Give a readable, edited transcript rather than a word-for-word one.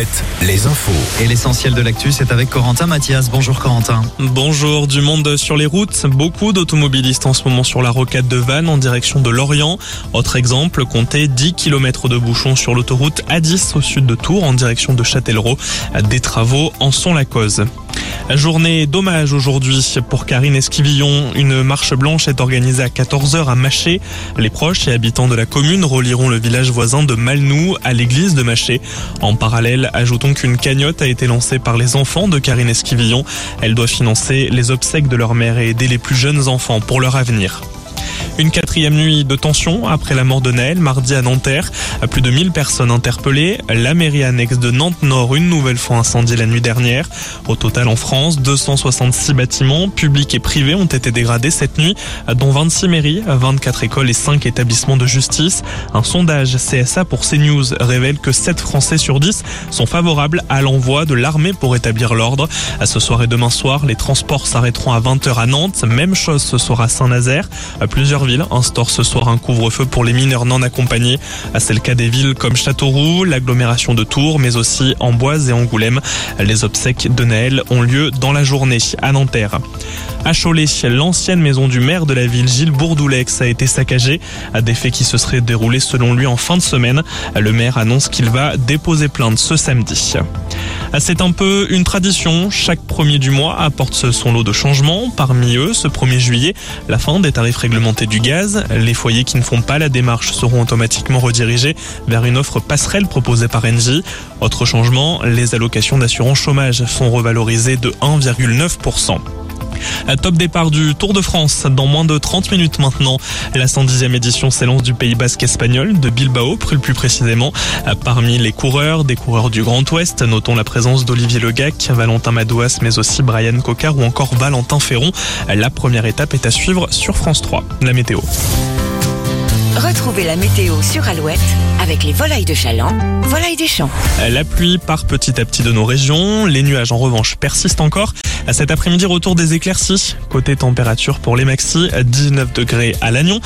7, les infos. Et l'essentiel de l'actu, c'est avec Corentin Mathias. Bonjour Corentin. Bonjour, du monde sur les routes. Beaucoup d'automobilistes en ce moment sur la rocade de Vannes en direction de Lorient. Autre exemple, comptez 10 km de bouchons sur l'autoroute A10 au sud de Tours en direction de Châtellerault. Des travaux en sont la cause. Journée d'hommage aujourd'hui pour Karine Esquivillon. Une marche blanche est organisée à 14h à Maché. Les proches et habitants de la commune relieront le village voisin de Malnou à l'église de Maché. En parallèle, ajoutons qu'une cagnotte a été lancée par les enfants de Karine Esquivillon. Elle doit financer les obsèques de leur mère et aider les plus jeunes enfants pour leur avenir. Une 4e nuit de tension après la mort de Nahel, mardi à Nanterre. Plus de 1000 personnes interpellées. La mairie annexe de Nantes-Nord, une nouvelle fois incendiée la nuit dernière. Au total en France, 266 bâtiments publics et privés ont été dégradés cette nuit, dont 26 mairies, 24 écoles et 5 établissements de justice. Un sondage CSA pour CNews révèle que 7 Français sur 10 sont favorables à l'envoi de l'armée pour établir l'ordre. Ce soir et demain soir, les transports s'arrêteront à 20h à Nantes. Même chose ce soir à Saint-Nazaire. Plusieurs villes instaurent ce soir un couvre-feu pour les mineurs non accompagnés. C'est le cas des villes comme Châteauroux, l'agglomération de Tours, mais aussi Amboise et Angoulême. Les obsèques de Nahel ont lieu dans la journée à Nanterre. À Cholet, l'ancienne maison du maire de la ville, Gilles Bourdouleix, a été saccagée. Des faits qui se seraient déroulés selon lui en fin de semaine. Le maire annonce qu'il va déposer plainte ce samedi. C'est un peu une tradition. Chaque premier du mois apporte son lot de changements. Parmi eux, ce 1er juillet, la fin des tarifs réglementés du gaz. Les foyers qui ne font pas la démarche seront automatiquement redirigés vers une offre passerelle proposée par Engie. Autre changement, les allocations d'assurance chômage sont revalorisées de 1,9%. Top départ du Tour de France dans moins de 30 minutes maintenant. La 110e édition s'élance du Pays Basque espagnol, de Bilbao plus précisément. Parmi les coureurs, des coureurs du Grand Ouest, notons la présence d'Olivier Legac, Valentin Madouas, mais aussi Bryan Coquard ou encore Valentin Ferron. La première étape est à suivre sur France 3. La météo. Retrouvez la météo sur Alouette avec les volailles de Chaland, volailles des champs. La pluie part petit à petit de nos régions. Les nuages en revanche persistent encore. Cet après-midi, retour des éclaircies. Côté température pour les maxis, 19 degrés à Lannion.